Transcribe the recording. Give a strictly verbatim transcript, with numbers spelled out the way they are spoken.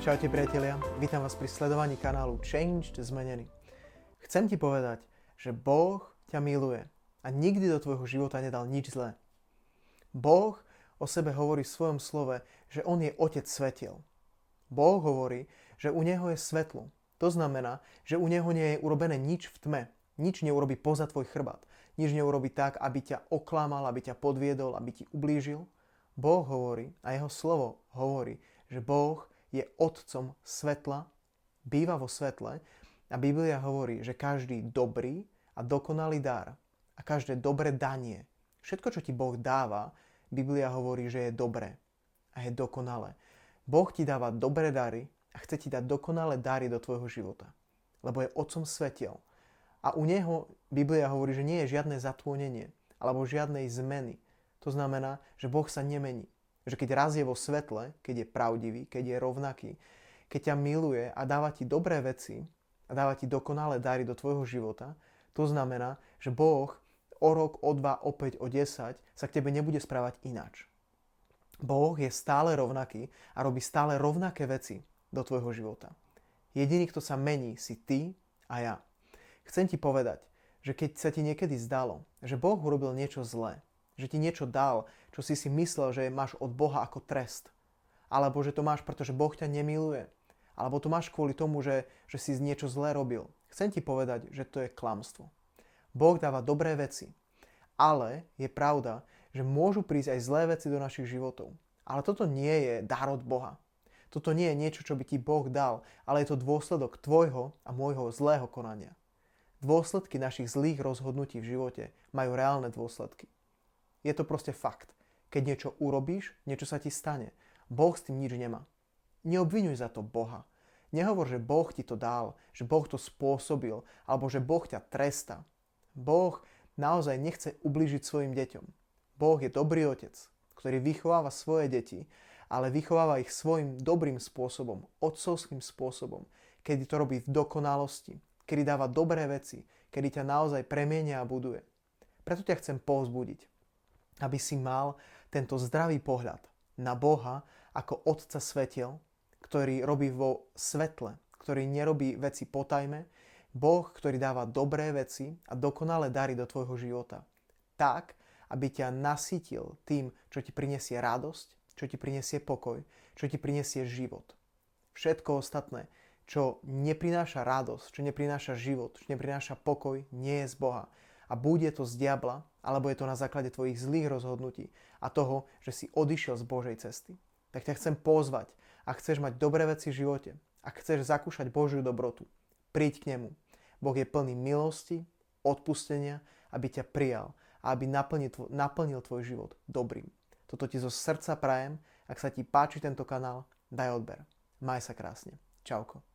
Čaute priatelia, vítam vás pri sledovaní kanálu Changed Zmenený. Chcem ti povedať, že Boh ťa miluje a nikdy do tvojho života nedal nič zlé. Boh o sebe hovorí v svojom slove, že on je otec svetiel. Boh hovorí, že u neho je svetlo. To znamená, že u neho nie je urobené nič v tme. Nič neurobí poza tvoj chrbát. Nič neurobí tak, aby ťa oklamal, aby ťa podviedol, aby ti ublížil. Boh hovorí a jeho slovo hovorí, že Boh je otcom svetla, býva vo svetle a Biblia hovorí, že každý dobrý a dokonalý dar a každé dobré danie, všetko, čo ti Boh dáva, Biblia hovorí, že je dobré a je dokonalé. Boh ti dáva dobré dary a chce ti dať dokonalé dary do tvojho života, lebo je otcom svetiel. A u neho Biblia hovorí, že nie je žiadne zatmenie alebo žiadnej zmeny. To znamená, že Boh sa nemení. Že keď raz je vo svetle, keď je pravdivý, keď je rovnaký, keď ťa miluje a dáva ti dobré veci a dáva ti dokonalé dary do tvojho života, to znamená, že Boh o rok, o dva, o päť, o desať sa k tebe nebude správať ináč. Boh je stále rovnaký a robí stále rovnaké veci do tvojho života. Jediný, kto sa mení, si ty a ja. Chcem ti povedať, že keď sa ti niekedy zdalo, že Boh urobil niečo zlé, že ti niečo dal, čo si si myslel, že máš od Boha ako trest. Alebo že to máš, pretože Boh ťa nemiluje. Alebo to máš kvôli tomu, že, že si niečo zlé robil. Chcem ti povedať, že to je klamstvo. Boh dáva dobré veci. Ale je pravda, že môžu prísť aj zlé veci do našich životov. Ale toto nie je dar od Boha. Toto nie je niečo, čo by ti Boh dal, ale je to dôsledok tvojho a môjho zlého konania. Dôsledky našich zlých rozhodnutí v živote majú reálne dôsledky. Je to proste fakt. Keď niečo urobíš, niečo sa ti stane. Boh s tým nič nemá. Neobviňuj za to Boha. Nehovor, že Boh ti to dal, že Boh to spôsobil, alebo že Boh ťa trestá. Boh naozaj nechce ublížiť svojim deťom. Boh je dobrý otec, ktorý vychováva svoje deti, ale vychováva ich svojim dobrým spôsobom, otcovským spôsobom, kedy to robí v dokonalosti, kedy dáva dobré veci, kedy ťa naozaj premienia a buduje. Preto ťa chcem povzbudiť, aby si mal tento zdravý pohľad na Boha ako otca svetiel, ktorý robí vo svetle, ktorý nerobí veci potajme, Boh, ktorý dáva dobré veci a dokonalé dary do tvojho života. Tak, aby ťa nasytil tým, čo ti prinesie radosť, čo ti prinesie pokoj, čo ti prinesie život. Všetko ostatné, čo neprináša radosť, čo neprináša život, čo neprináša pokoj, nie je z Boha. A buď je to z diabla, alebo je to na základe tvojich zlých rozhodnutí a toho, že si odišiel z Božej cesty. Tak ťa chcem pozvať, ak chceš mať dobré veci v živote, ak chceš zakúšať Božiu dobrotu, príď k nemu. Boh je plný milosti, odpustenia, aby ťa prijal a aby naplnil, naplnil tvoj život dobrým. Toto ti zo srdca prajem, ak sa ti páči tento kanál, daj odber. Maj sa krásne. Čauko.